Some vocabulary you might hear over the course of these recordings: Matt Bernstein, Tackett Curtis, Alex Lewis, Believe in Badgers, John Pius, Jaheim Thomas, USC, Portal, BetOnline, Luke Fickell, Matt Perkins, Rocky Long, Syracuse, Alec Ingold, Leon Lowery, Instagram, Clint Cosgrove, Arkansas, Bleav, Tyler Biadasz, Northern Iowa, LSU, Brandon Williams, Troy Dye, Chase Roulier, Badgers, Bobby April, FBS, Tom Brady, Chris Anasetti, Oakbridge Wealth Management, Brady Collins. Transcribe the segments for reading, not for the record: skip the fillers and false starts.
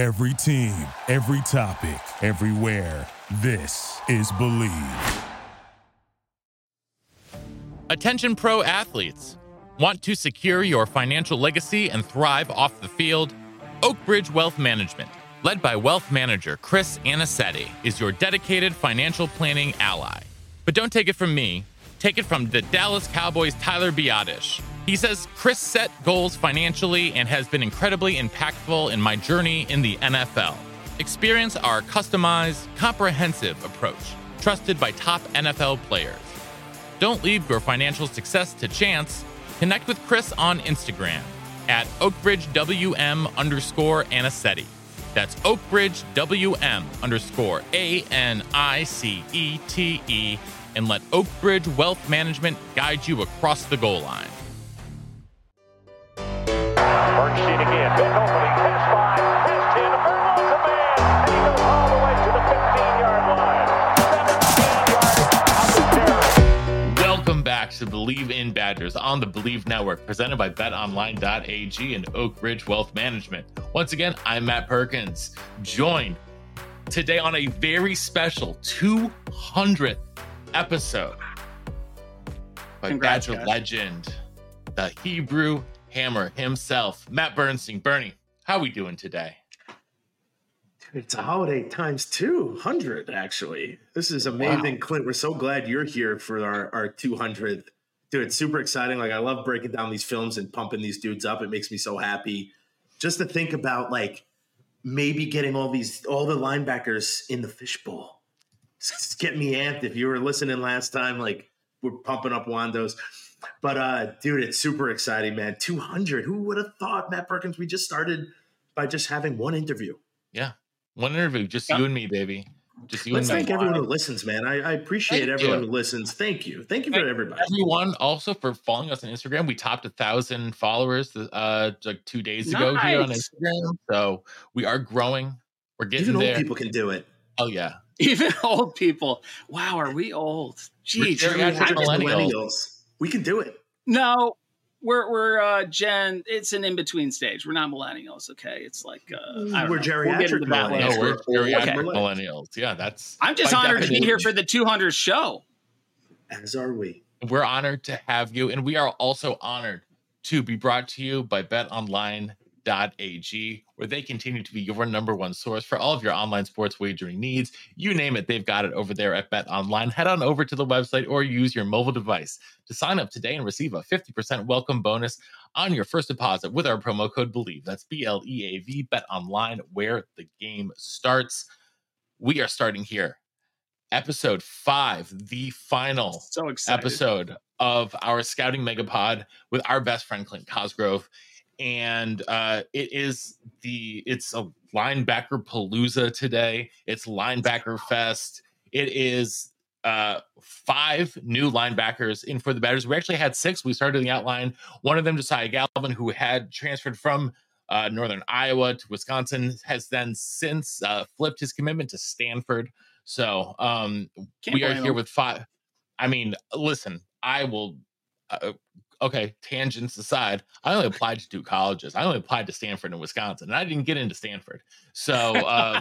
Every team, every topic, everywhere. This is Believe. Attention pro athletes. Want to secure your financial legacy and thrive off the field? Oakbridge Wealth Management, led by wealth manager Chris Anasetti, is your dedicated financial planning ally. But don't take it from me. Take it from the Dallas Cowboys' Tyler Biadasz. He says, Chris set goals financially and has been incredibly impactful in my journey in the NFL. Experience our customized, comprehensive approach, trusted by top NFL players. Don't leave your financial success to chance. Connect with Chris on Instagram at @OakbridgeWM_Anicetti. That's @OakbridgeWM_ANICETE. And let Oakbridge Wealth Management guide you across the goal line. Bernstein again. Big opening. Pass 5. Pass 10. Bernstein's a man. And he goes all the way to the 15-yard line. 17 yards. Welcome back to Believe in Badgers on the Believe Network, presented by BetOnline.ag and Oakbridge Wealth Management. Once again, I'm Matt Perkins, joined today on a very special 200th episode by Badger legend, the Hebrew Hammer himself, Matt Bernstein. Bernie, how are we doing today? Dude, it's a holiday times 200, actually. This is amazing. Wow. Clint, we're so glad you're here for our 200th. Dude, it's super exciting. Like, I love breaking down these films and pumping these dudes up. It makes me so happy just to think about, like, maybe getting all the linebackers in the fishbowl. Get me amped. If you were listening last time, like, we're pumping up Wandos. But dude, it's super exciting, man. 200. Who would have thought, Matt Perkins? We just started by just having one interview. Yeah, one interview. Just you and me, baby. Just you. Let's and me. Thank everyone who listens, man. I appreciate everyone who listens. Thank you. Thank you for everybody. Everyone also for following us on Instagram. We topped 1,000 followers like 2 days ago here on Instagram. So we are growing. We're getting there. Even old people can do it. Oh yeah. Even old people. Wow, are we old? Geez, millennials. We can do it. No, we're Gen. It's an in between stage. We're not millennials, okay? It's like we're geriatric millennials. No, we're geriatric millennials. Yeah, that's. I'm just honored to be here for the 200th show. As are we. We're honored to have you, and we are also honored to be brought to you by BetOnline.ag, where they continue to be your number one source for all of your online sports wagering needs. You name it, they've got it over there at BetOnline. Head on over to the website or use your mobile device to sign up today and receive a 50% welcome bonus on your first deposit with our promo code Believe. That's BLEAV. BetOnline, where the game starts. We are starting here. Episode 5, the final episode of our Scouting Megapod with our best friend Clint Cosgrove. And it's a linebacker palooza today. It's linebacker fest. It is 5 new linebackers in for the Badgers. We actually had 6. We started in the outline. One of them, Josiah Galvin, who had transferred from Northern Iowa to Wisconsin, has then since flipped his commitment to Stanford. So we are here with 5. I mean, listen, I will. Okay, tangents aside, I only applied to 2 colleges. I only applied to Stanford and Wisconsin, and I didn't get into Stanford. So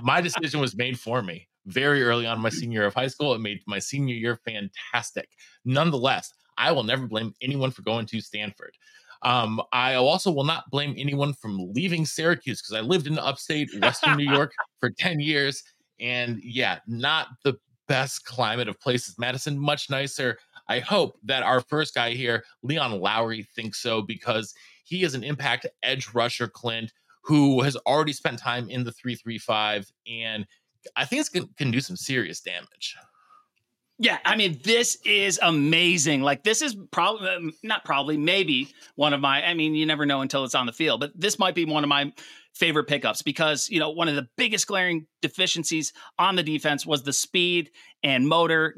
my decision was made for me very early on my senior year of high school. It made my senior year fantastic. Nonetheless, I will never blame anyone for going to Stanford. I also will not blame anyone from leaving Syracuse, because I lived in upstate Western New York for 10 years. And yeah, not the best climate of places. Madison, much nicer. I hope that our first guy here, Leon Lowery, thinks so, because he is an impact edge rusher, Clint, who has already spent time in the 3-3-5, and I think it's can do some serious damage. Yeah, I mean, this is amazing. Like, this is probably, not probably, maybe one of my, I mean, you never know until it's on the field, but this might be one of my favorite pickups, because, you know, one of the biggest glaring deficiencies on the defense was the speed and motor,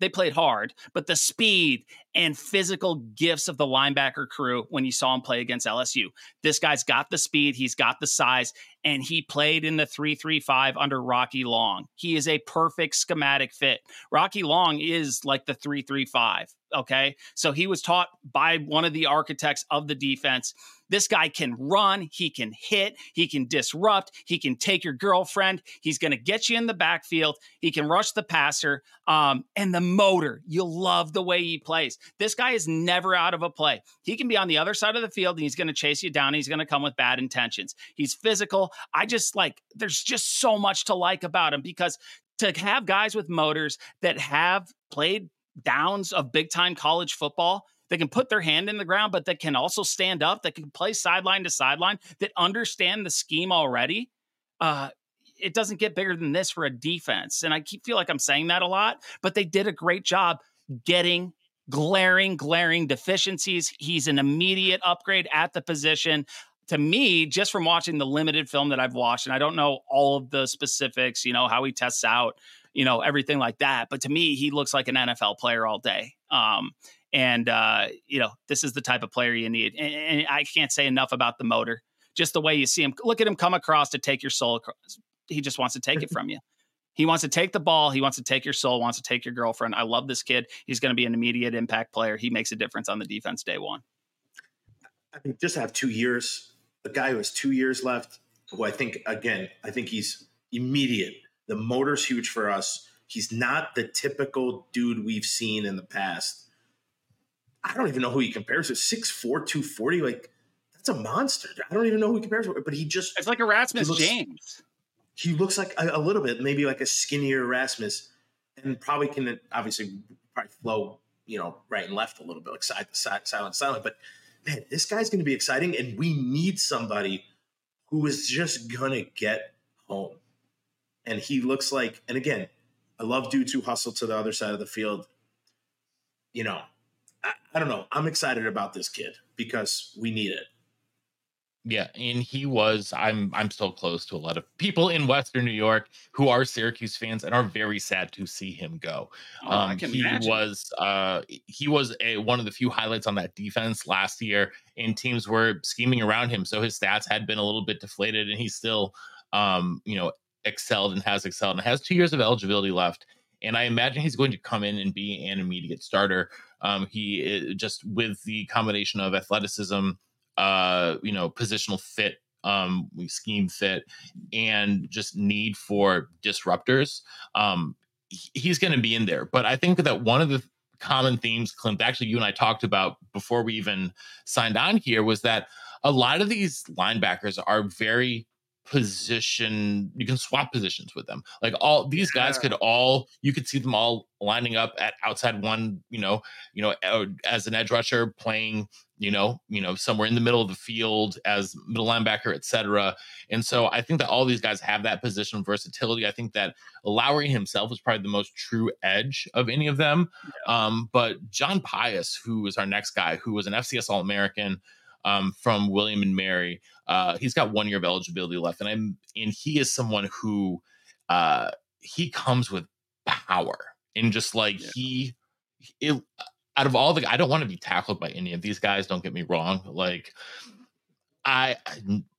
they played hard, but the speed and physical gifts of the linebacker crew when you saw him play against LSU. This guy's got the speed, he's got the size, and he played in the 3-3-5 under Rocky Long. He is a perfect schematic fit. Rocky Long is like the 3-3-5, okay? So he was taught by one of the architects of the defense This guy can run, he can hit, he can disrupt, he can take your girlfriend. He's going to get you in the backfield. He can rush the passer, and the motor. You'll love the way he plays. This guy is never out of a play. He can be on the other side of the field and he's going to chase you down. He's going to come with bad intentions. He's physical. I just like, there's just so much to like about him, because to have guys with motors that have played downs of big time college football, they can put their hand in the ground, but that can also stand up, that can play sideline to sideline, that understand the scheme already. It doesn't get bigger than this for a defense. And I feel like I'm saying that a lot, but they did a great job getting glaring deficiencies. He's an immediate upgrade at the position. To me, just from watching the limited film that I've watched, and I don't know all of the specifics, you know, how he tests out, you know, everything like that. But to me, he looks like an NFL player all day. You know, this is the type of player you need. And I can't say enough about the motor, just the way you see him. Look at him come across to take your soul across. He just wants to take it from you. He wants to take the ball. He wants to take your soul, wants to take your girlfriend. I love this kid. He's going to be an immediate impact player. He makes a difference on the defense day one. I think just have 2 years, a guy who has 2 years left, who I think he's immediate. The motor's huge for us. He's not the typical dude we've seen in the past. I don't even know who he compares to. 6'4", 240, like, that's a monster. I don't even know who he compares to, but he just... It's like Erasmus James. He looks like a little bit, maybe like a skinnier Erasmus, and probably can obviously flow, you know, right and left a little bit, like side to side, silent, silent. But, man, this guy's going to be exciting, and we need somebody who is just going to get home. And he looks like, and again, I love dudes who hustle to the other side of the field. You know, I don't know. I'm excited about this kid because we need it. Yeah, and he was, I'm so close to a lot of people in Western New York who are Syracuse fans and are very sad to see him go. He was one of the few highlights on that defense last year, and teams were scheming around him. So his stats had been a little bit deflated, and he still, excelled and has 2 years of eligibility left. And I imagine he's going to come in and be an immediate starter. He just with the combination of athleticism, positional fit, scheme fit, and just need for disruptors. He's going to be in there. But I think that one of the common themes, Clint, actually you and I talked about before we even signed on here, was that a lot of these linebackers are very position. You can swap positions with them. Like all these guys you could see them all lining up at outside one, as an edge rusher playing, somewhere in the middle of the field as middle linebacker, etc. And so I think that all these guys have that position versatility. I think that Lowery himself is probably the most true edge of any of them. Yeah. But John Pius, who is our next guy, who was an FCS All-American, from William and Mary. He's got 1 year of eligibility left, and he is someone who he comes with power and just like out of all I don't want to be tackled by any of these guys. Don't get me wrong. Like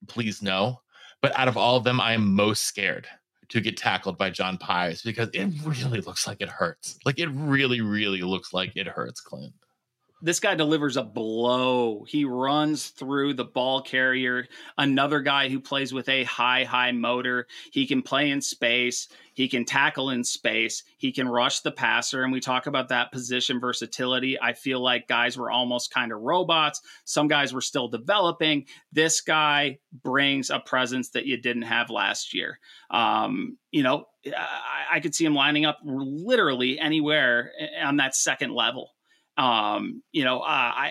please no, but out of all of them, I am most scared to get tackled by John Pius because it really looks like it hurts. Like it really, really looks like it hurts, Clint. This guy delivers a blow. He runs through the ball carrier. Another guy who plays with a high motor. He can play in space. He can tackle in space. He can rush the passer. And we talk about that position versatility. I feel like guys were almost kind of robots. Some guys were still developing. This guy brings a presence that you didn't have last year. I could see him lining up literally anywhere on that second level. I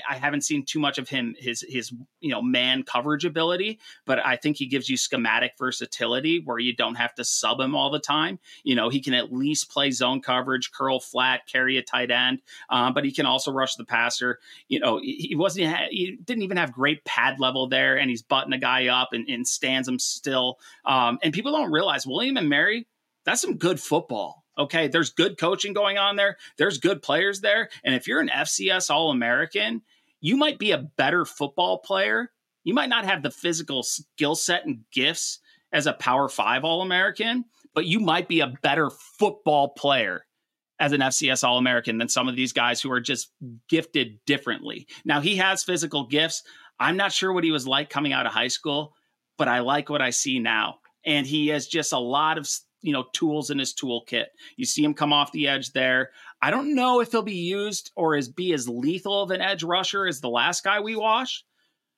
haven't seen too much of him, his man coverage ability, but I think he gives you schematic versatility where you don't have to sub him all the time. You know, he can at least play zone coverage, curl flat, carry a tight end. But he can also rush the passer. You know, he didn't even have great pad level there, and he's butting a guy up and stands him still. And people don't realize William and Mary, that's some good football. Okay, there's good coaching going on there. There's good players there. And if you're an FCS All-American, you might be a better football player. You might not have the physical skill set and gifts as a Power 5 All-American, but you might be a better football player as an FCS All-American than some of these guys who are just gifted differently. Now, he has physical gifts. I'm not sure what he was like coming out of high school, but I like what I see now. And he has just a lot of, you know, tools in his toolkit. You see him come off the edge there. I don't know if he'll be used or be as lethal of an edge rusher as the last guy we watched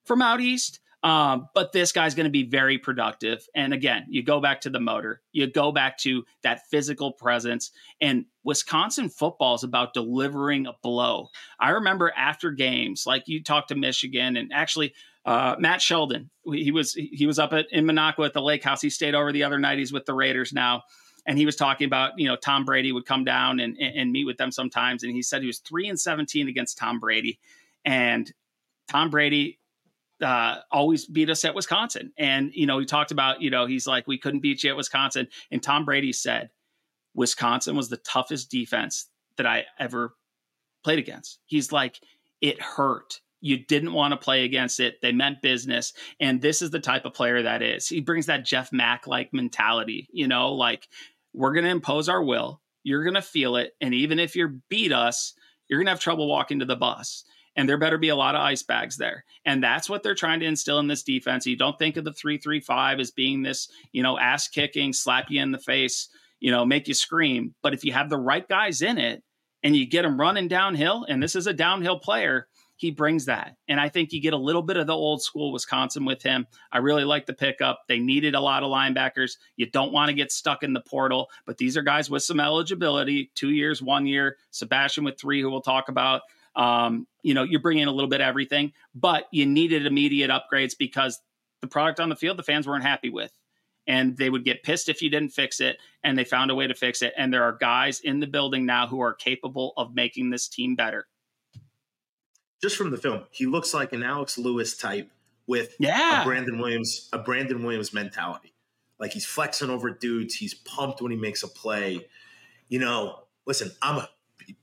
from out east. But this guy's going to be very productive. And again, you go back to the motor, you go back to that physical presence, and Wisconsin football is about delivering a blow. I remember after games, like you talked to Michigan, and actually Matt Sheldon, he was up in Minocqua at the lake house. He stayed over the other night. He's with the Raiders now. And he was talking about, you know, Tom Brady would come down and meet with them sometimes. And he said he was 3-17 against Tom Brady, and Tom Brady always beat us at Wisconsin. And, you know, he talked about, you know, he's like, we couldn't beat you at Wisconsin. And Tom Brady said, Wisconsin was the toughest defense that I ever played against. He's like, it hurt. You didn't want to play against it. They meant business. And this is the type of player that is. He brings that Jeff Mack like mentality, you know, like, we're going to impose our will. You're going to feel it. And even if you beat us, you're going to have trouble walking to the bus. And there better be a lot of ice bags there. And that's what they're trying to instill in this defense. You don't think of the 3-3-5 as being this, you know, ass kicking, slap you in the face, you know, make you scream. But if you have the right guys in it and you get them running downhill, and this is a downhill player, he brings that. And I think you get a little bit of the old school Wisconsin with him. I really like the pickup. They needed a lot of linebackers. You don't want to get stuck in the portal, but these are guys with some eligibility, 2 years, 1 year, Sebastian with 3, who we'll talk about. You know, you're bringing a little bit of everything, but you needed immediate upgrades because the product on the field, the fans weren't happy with, and they would get pissed if you didn't fix it. And they found a way to fix it. And there are guys in the building now who are capable of making this team better. Just from the film, he looks like an Alex Lewis type with a Brandon Williams mentality. Like, he's flexing over dudes. He's pumped when he makes a play. You know, listen, I'm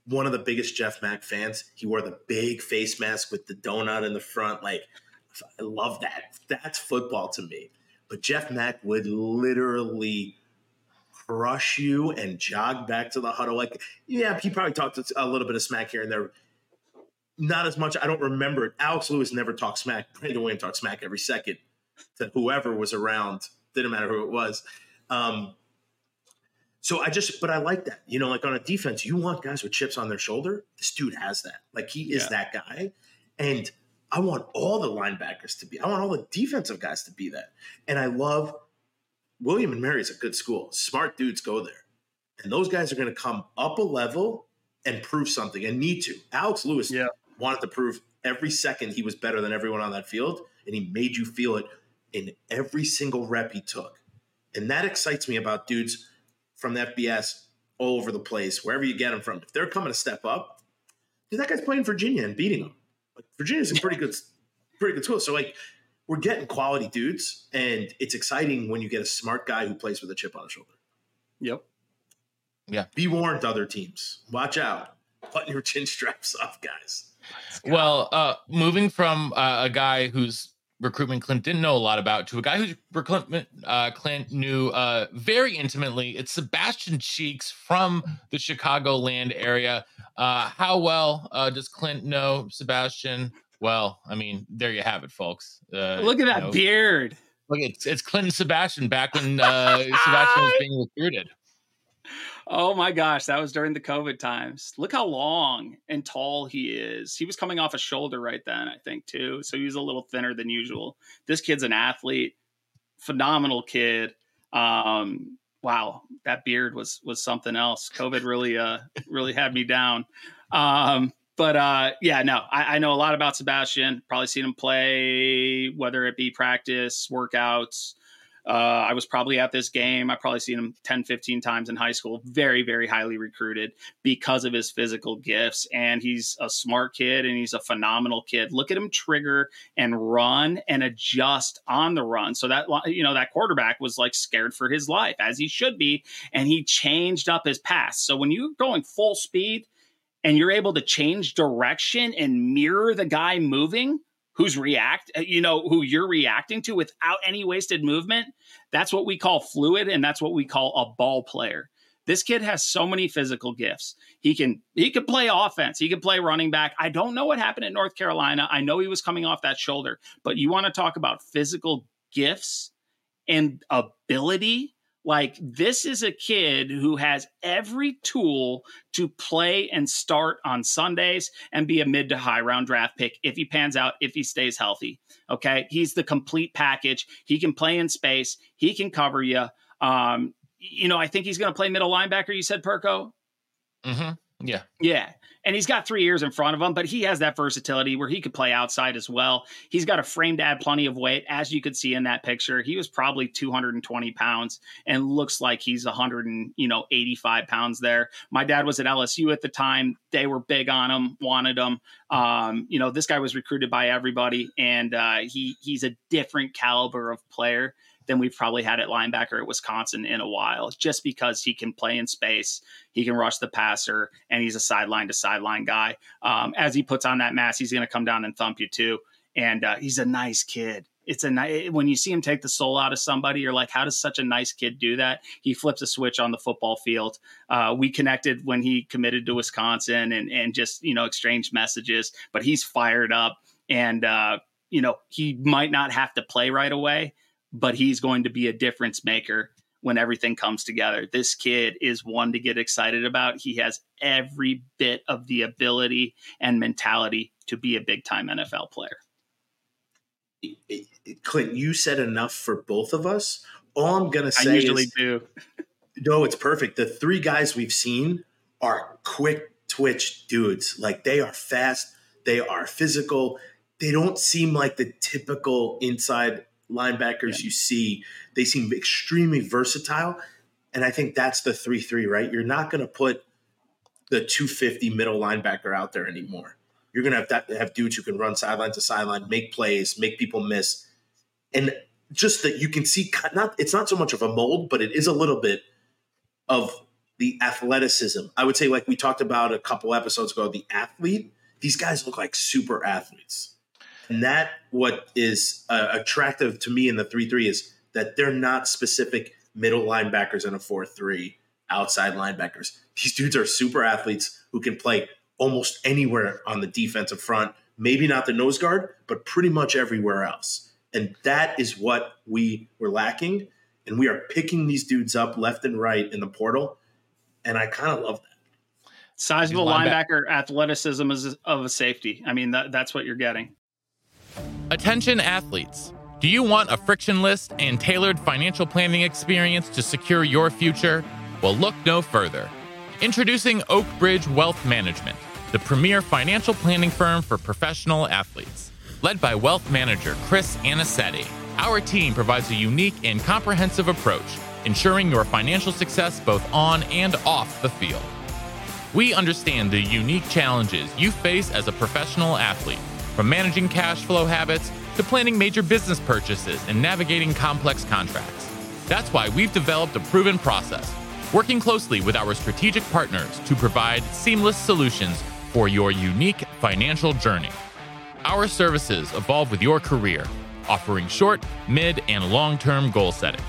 one of the biggest Jeff Mack fans. He wore the big face mask with the donut in the front. Like, I love that. That's football to me. But Jeff Mack would literally crush you and jog back to the huddle. Like, yeah, he probably talked a little bit of smack here and there. Not as much. I don't remember it. Alex Lewis never talked smack. Brandon Williams talked smack every second to whoever was around. Didn't matter who it was. But I like that, you know, like on a defense, you want guys with chips on their shoulder. This dude has that. Like, he is that guy. And I want all the linebackers to be, I want all the defensive guys to be that. And I love William and Mary is a good school. Smart dudes go there. And those guys are going to come up a level and prove something and need to. Alex Lewis wanted to prove every second he was better than everyone on that field. And he made you feel it in every single rep he took. And that excites me about dudes from the FBS all over the place, wherever you get them from. If they're coming to step up, dude, that guy's playing Virginia and beating them. Like, Virginia's a pretty good school. So, like, we're getting quality dudes, and it's exciting when you get a smart guy who plays with a chip on his shoulder. Yep. Yeah. Be warned, other teams. Watch out. Button your chin straps off, guys. Well, moving from a guy who's recruitment Clint didn't know a lot about to a guy whose recruitment Clint knew very intimately. It's Sebastian Cheeks from the Chicagoland area. How well does Clint know Sebastian? Well, I mean, there you have it, folks. Look at that beard. Look, it's Clint and Sebastian back when Sebastian was being recruited. Oh my gosh, that was during the COVID times. Look how long and tall he is. He was coming off a shoulder right then, I think, too. So he was a little thinner than usual. This kid's an athlete, phenomenal kid. Wow, that beard was something else. COVID really had me down. I know a lot about Sebastian. Probably seen him play, whether it be practice, workouts. I was probably at this game. I probably seen him 10, 15 times in high school. Very, very highly recruited because of his physical gifts. And he's a smart kid, and he's a phenomenal kid. Look at him trigger and run and adjust on the run. So that, you know, that quarterback was like scared for his life, as he should be. And he changed up his pass. So when you're going full speed and you're able to change direction and mirror the guy moving, who you're reacting to without any wasted movement. That's what we call fluid, and that's what we call a ball player. This kid has so many physical gifts. He can play offense. He can play running back. I don't know what happened at North Carolina. I know he was coming off that shoulder, but you want to talk about physical gifts and ability. Like, this is a kid who has every tool to play and start on Sundays and be a mid to high round draft pick if he pans out, if he stays healthy. Okay. He's the complete package. He can play in space. He can cover you. You know, I think he's going to play middle linebacker. You said, Perko? Mm-hmm. Yeah. Yeah. And he's got 3 years in front of him, but he has that versatility where he could play outside as well. He's got a frame to add plenty of weight. As you could see in that picture, he was probably 220 pounds and looks like he's 185 pounds there. My dad was at LSU at the time. They were big on him, wanted him. This guy was recruited by everybody, and he's a different caliber of player than we've probably had at linebacker at Wisconsin in a while, just because he can play in space, he can rush the passer, and he's a sideline to sideline guy. As he puts on that mask, he's going to come down and thump you too. And he's a nice kid. When you see him take the soul out of somebody, you're like, how does such a nice kid do that? He flips a switch on the football field. We connected when he committed to Wisconsin and just, exchanged messages, but he's fired up, and he might not have to play right away, but he's going to be a difference maker when everything comes together. This kid is one to get excited about. He has every bit of the ability and mentality to be a big-time NFL player. Clint, you said enough for both of us. All I'm going to say is... I usually do. No, it's perfect. The three guys we've seen are quick twitch dudes. Like, they are fast. They are physical. They don't seem like the typical inside linebackers you see. They seem extremely versatile, and I think that's the 3-3, right? You're not going to put the 250 middle linebacker out there anymore. You're going to have dudes who can run sideline to sideline, make plays, make people miss, and just that you can see. It's not so much of a mold, but it is a little bit of the athleticism. I would say, like we talked about a couple episodes ago, the athlete. These guys look like super athletes. And that what is attractive to me in the 3-3 is that they're not specific middle linebackers and a 4-3 outside linebackers. These dudes are super athletes who can play almost anywhere on the defensive front, maybe not the nose guard, but pretty much everywhere else. And that is what we were lacking. And we are picking these dudes up left and right in the portal. And I kind of love that. Sizable linebacker athleticism is of a safety. I mean, that's what you're getting. Attention athletes, do you want a frictionless and tailored financial planning experience to secure your future? Well, look no further. Introducing Oakbridge Wealth Management, the premier financial planning firm for professional athletes. Led by wealth manager Chris Anasetti, our team provides a unique and comprehensive approach, ensuring your financial success both on and off the field. We understand the unique challenges you face as a professional athlete, from managing cash flow habits to planning major business purchases and navigating complex contracts. That's why we've developed a proven process, working closely with our strategic partners to provide seamless solutions for your unique financial journey. Our services evolve with your career, offering short, mid, and long-term goal setting,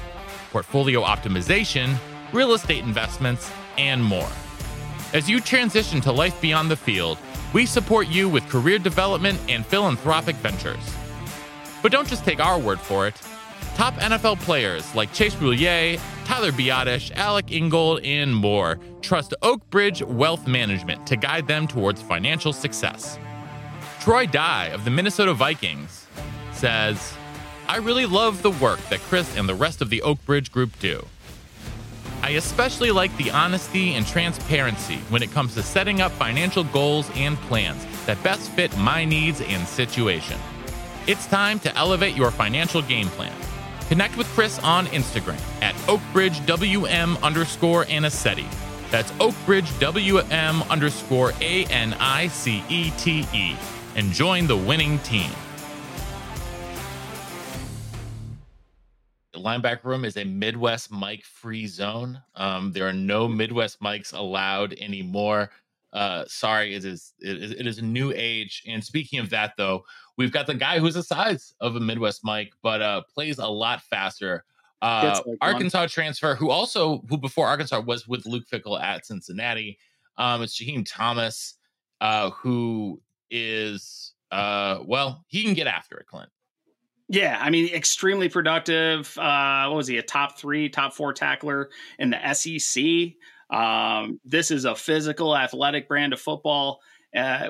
portfolio optimization, real estate investments, and more. As you transition to life beyond the field, we support you with career development and philanthropic ventures. But don't just take our word for it. Top NFL players like Chase Roulier, Tyler Biadasz, Alec Ingold, and more trust Oakbridge Wealth Management to guide them towards financial success. Troy Dye of the Minnesota Vikings says, "I really love the work that Chris and the rest of the Oakbridge group do. I especially like the honesty and transparency when it comes to setting up financial goals and plans that best fit my needs and situation. It's time to elevate your financial game plan. Connect with Chris on Instagram at @OakbridgeWM_Anicetti. That's @OakbridgeWM_ANICETE. And join the winning team." The linebacker room is a Midwest mic free zone. There are no Midwest mics allowed anymore. Sorry, it is a new age. And speaking of that, though, we've got the guy who's the size of a Midwest mic, but plays a lot faster Arkansas transfer who before Arkansas was with Luke Fickell at Cincinnati. It's Jaheim Thomas, who is, he can get after it, Clint. Yeah, I mean, extremely productive. What was he, a top 4 tackler in the SEC? This is a physical, athletic brand of football.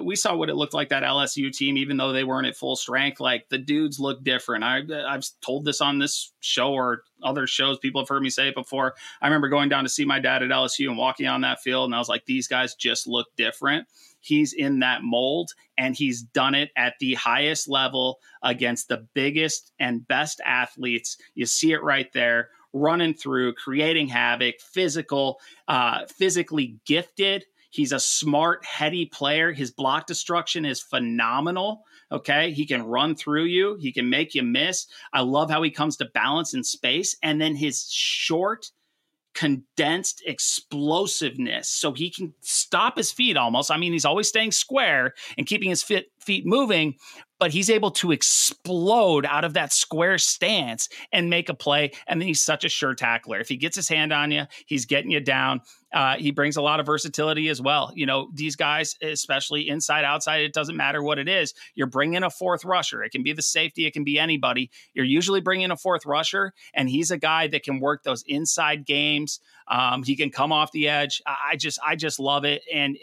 We saw what it looked like that LSU team, even though they weren't at full strength. Like, the dudes look different. I've told this on this show or other shows. People have heard me say it before. I remember going down to see my dad at LSU and walking on that field, and I was like, these guys just look different. He's in that mold, and he's done it at the highest level against the biggest and best athletes. You see it right there, running through, creating havoc, physically gifted. He's a smart, heady player. His block destruction is phenomenal. Okay. He can run through you. He can make you miss. I love how he comes to balance in space. And then his short, condensed explosiveness, so he can stop his feet almost. I mean, he's always staying square and keeping his feet moving, but he's able to explode out of that square stance and make a play. And then he's such a sure tackler. If he gets his hand on you, he's getting you down. He brings a lot of versatility as well. You know, these guys, especially inside, outside, it doesn't matter what it is. You're bringing a fourth rusher. It can be the safety. It can be anybody. You're usually bringing a fourth rusher, and he's a guy that can work those inside games. He can come off the edge. I just love it. And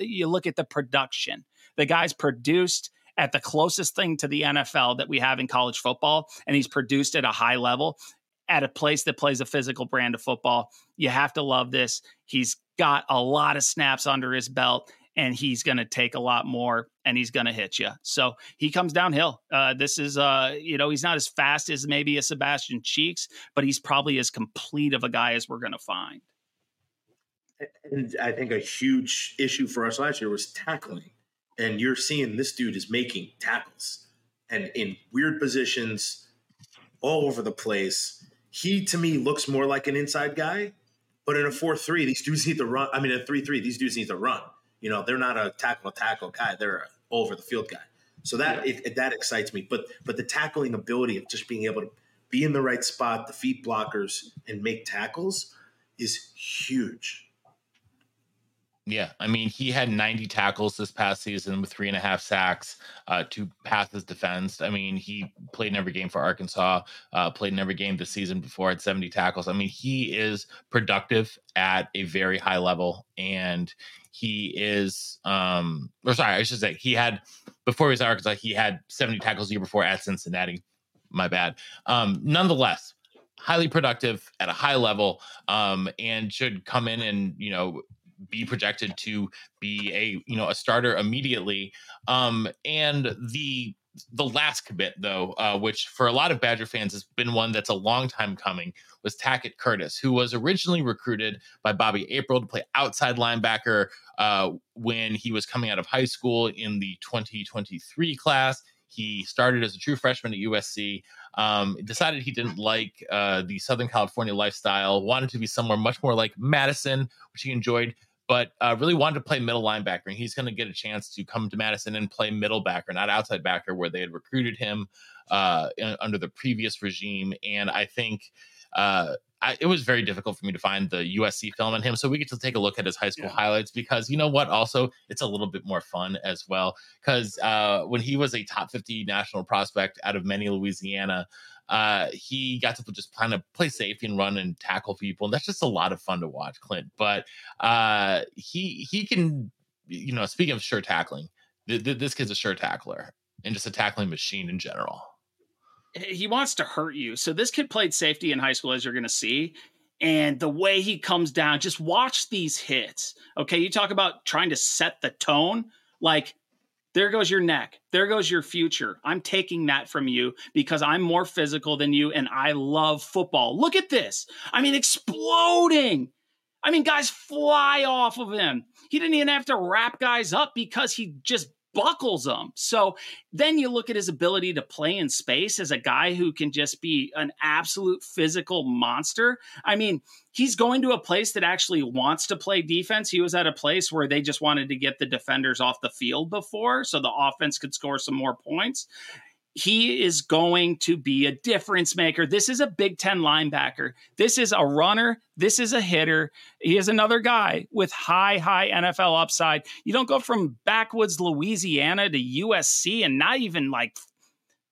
you look at the production. The guy's produced at the closest thing to the NFL that we have in college football, and he's produced at a high level at a place that plays a physical brand of football. You have to love this. He's got a lot of snaps under his belt, and he's going to take a lot more, and he's going to hit you. So he comes downhill. This is, he's not as fast as maybe a Sebastian Cheeks, but he's probably as complete of a guy as we're going to find. And I think a huge issue for us last year was tackling. And you're seeing this dude is making tackles and in weird positions all over the place. He, to me, looks more like an inside guy, but in a 4-3, these dudes need to run. I mean, in a 3-3, these dudes need to run. You know, they're not a tackle guy. They're an over-the-field guy. So that that excites me. But the tackling ability of just being able to be in the right spot, defeat blockers, and make tackles is huge. Yeah, I mean, he had 90 tackles this past season with 3.5 sacks, 2 passes defensed. I mean, he played in every game for Arkansas, played in every game this season before at 70 tackles. I mean, he is productive at a very high level, and he is, he had, before he was at Arkansas, he had 70 tackles the year before at Cincinnati. My bad. Nonetheless, highly productive at a high level, and should come in and, be projected to be a starter immediately. And the last commit though, which for a lot of Badger fans has been one that's a long time coming, was Tackett Curtis, who was originally recruited by Bobby April to play outside linebacker when he was coming out of high school in the 2023 class. He started as a true freshman at USC, decided he didn't like the Southern California lifestyle, wanted to be somewhere much more like Madison, which he enjoyed, but really wanted to play middle linebacker, and he's going to get a chance to come to Madison and play middle backer, not outside backer, where they had recruited him under the previous regime. And I think it was very difficult for me to find the USC film on him, so we get to take a look at his high school highlights, because you know what? Also, it's a little bit more fun as well, because when he was a top 50 national prospect out of Menai, Louisiana, he got to just kind of play safety and run and tackle people. And that's just a lot of fun to watch, Clint. But he can, speaking of sure tackling, this kid's a sure tackler and just a tackling machine in general. He wants to hurt you. So this kid played safety in high school, as you're going to see. And the way he comes down, just watch these hits. Okay. You talk about trying to set the tone. Like, there goes your neck. There goes your future. I'm taking that from you because I'm more physical than you, and I love football. Look at this. I mean, exploding. I mean, guys fly off of him. He didn't even have to wrap guys up because he just buckles them. So then you look at his ability to play in space as a guy who can just be an absolute physical monster. I mean, he's going to a place that actually wants to play defense. He was at a place where they just wanted to get the defenders off the field before, so the offense could score some more points. He is going to be a difference maker. This is a Big Ten linebacker. This is a runner. This is a hitter. He is another guy with high NFL upside. You don't go from backwoods Louisiana to USC and not even like,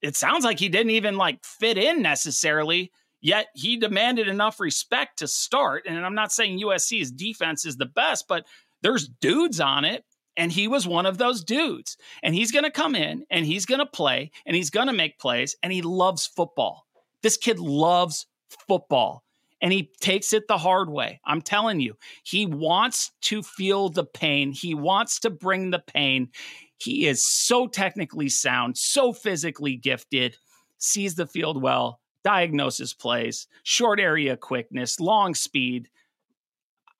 it sounds like he didn't even like fit in necessarily, yet he demanded enough respect to start. And I'm not saying USC's defense is the best, but there's dudes on it. And he was one of those dudes, and he's going to come in and he's going to play and he's going to make plays. And he loves football. This kid loves football and he takes it the hard way. I'm telling you, he wants to feel the pain. He wants to bring the pain. He is so technically sound, so physically gifted, sees the field well, diagnoses plays, short area quickness, long speed.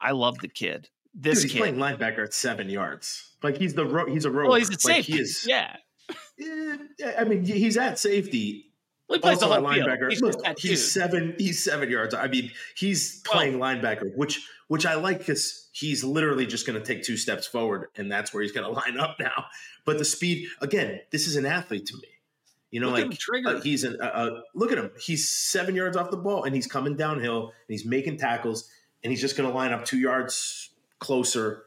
I love the kid. This Dude, he's playing linebacker at 7 yards. Like he's a rover. Well, he's at safety. Like yeah. I mean, he's at safety. Well, he plays also the whole linebacker. He's 7 yards. I mean, he's playing linebacker, which I like because he's literally just going to take two steps forward, and that's where he's going to line up now. But the speed again. This is an athlete to me. You know, look like he's an look at him. He's 7 yards off the ball, and he's coming downhill, and he's making tackles, and he's just going to line up 2 yards closer.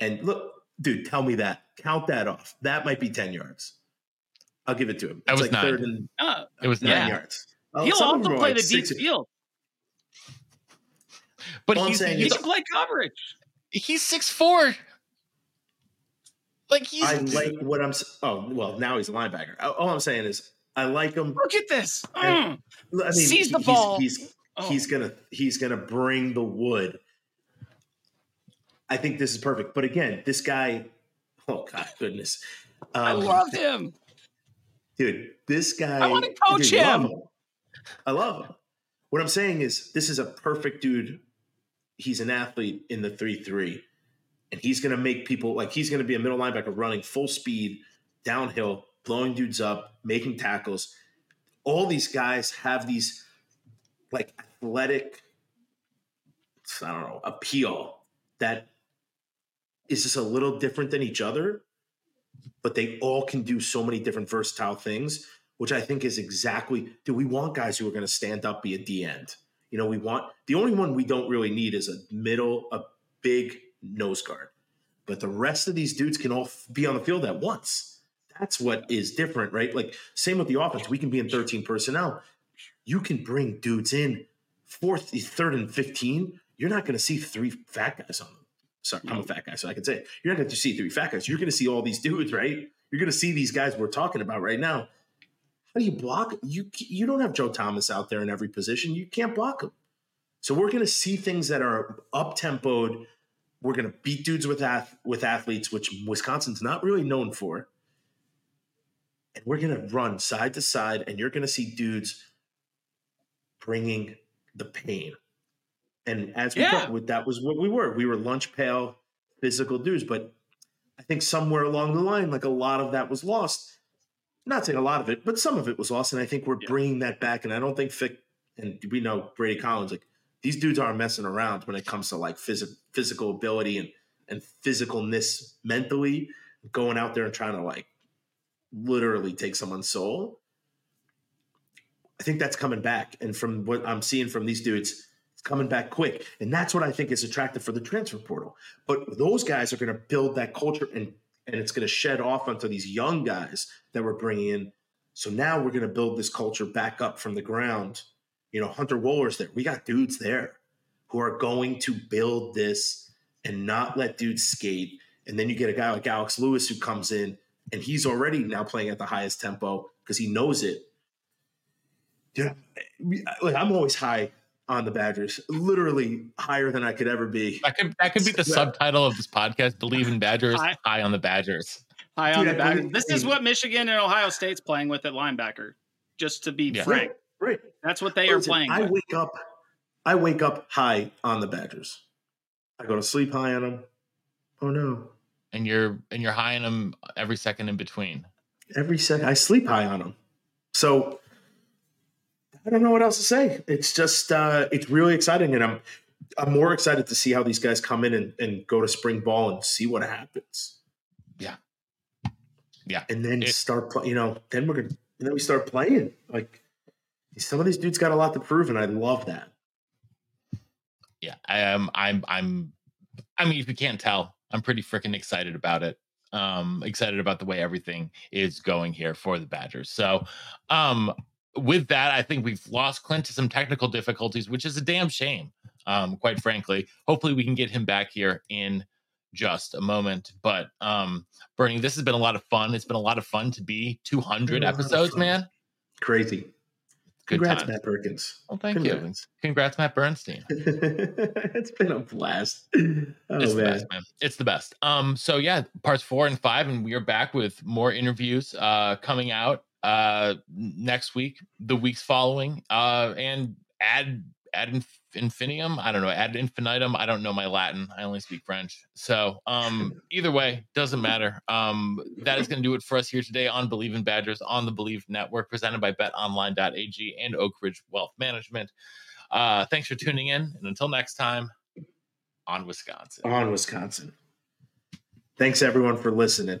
And look, dude, tell me that. Count that off. That might be 10 yards. I'll give it to him. That was like 9. It was 9 yards. Well, he'll also play the deep field. But he can play coverage. He's 6'4". Like he's. I like what I'm. Oh well, now he's a linebacker. All I'm saying is I like him. Look at this. And, I mean, seize the ball. He's gonna bring the wood. I think this is perfect. But again, this guy, oh, God, goodness. I love him. Dude, this guy. I want to coach him. I love him. What I'm saying is this is a perfect dude. He's an athlete in the 3-3, and he's going to make people, like he's going to be a middle linebacker running full speed, downhill, blowing dudes up, making tackles. All these guys have these, like, athletic, I don't know, appeal that is just a little different than each other, but they all can do so many different versatile things, which I think is exactly – do we want guys who are going to stand up, be a D-end? You know, we want – the only one we don't really need is a big nose guard. But the rest of these dudes can all be on the field at once. That's what is different, right? Like, same with the offense. We can be in 13 personnel. You can bring dudes in third and 15 – you're not going to see three fat guys on them. Sorry, I'm a fat guy, so I can say it. You're not going to see three fat guys. You're going to see all these dudes, right? You're going to see these guys we're talking about right now. How do you block? You don't have Joe Thomas out there in every position. You can't block him. So we're going to see things that are up-tempoed. We're going to beat dudes with athletes, which Wisconsin's not really known for. And we're going to run side to side, and you're going to see dudes bringing the pain. And as we talked, that was what we were. We were lunch pail, physical dudes. But I think somewhere along the line, like a lot of that was lost. Not saying a lot of it, but some of it was lost. And I think we're bringing that back. And I don't think Fick and we know Brady Collins, like these dudes aren't messing around when it comes to like physical ability and physicalness mentally, going out there and trying to like literally take someone's soul. I think that's coming back. And from what I'm seeing from these dudes, coming back quick. And that's what I think is attractive for the transfer portal. But those guys are going to build that culture and it's going to shed off onto these young guys that we're bringing in. So now we're going to build this culture back up from the ground. You know, Hunter Woller's there. We got dudes there who are going to build this and not let dudes skate. And then you get a guy like Alex Lewis who comes in and he's already now playing at the highest tempo because he knows it. Dude, like I'm always high on the Badgers, literally higher than I could ever be. That could be the subtitle of this podcast, Believe in Badgers, High on the Badgers. High on the Badgers. This is what Michigan and Ohio State's playing with at linebacker, just to be frank. Right. That's what they are playing with. I wake up high on the Badgers. I go to sleep high on them. Oh, no. And you're high on them every second in between. Every second. I sleep high on them. So I don't know what else to say. It's just it's really exciting, and I'm more excited to see how these guys come in and go to spring ball and see what happens. Yeah. Yeah. And then we start playing. Like, some of these dudes got a lot to prove, and I love that. Yeah. I mean, if you can't tell, I'm pretty freaking excited about it. Excited about the way everything is going here for the Badgers. So, with that, I think we've lost Clint to some technical difficulties, which is a damn shame, quite frankly. Hopefully we can get him back here in just a moment. But, Bernie, this has been a lot of fun. It's been a lot of fun to be 200 episodes, man. Crazy. Good Congrats, time. Matt Perkins. Well, thank Congrats. You. Congrats, Matt Bernstein. It's been a blast. It's the best. So yeah, parts 4 and 5, and we are back with more interviews coming out next week, the weeks following, and ad infinitum. I don't know. Ad infinitum. I don't know my Latin. I only speak French. So either way, doesn't matter. That is going to do it for us here today on Believe in Badgers on the Believe Network, presented by BetOnline.ag and Oakbridge Wealth Management. Thanks for tuning in. And until next time, on Wisconsin. On Wisconsin. Thanks, everyone, for listening.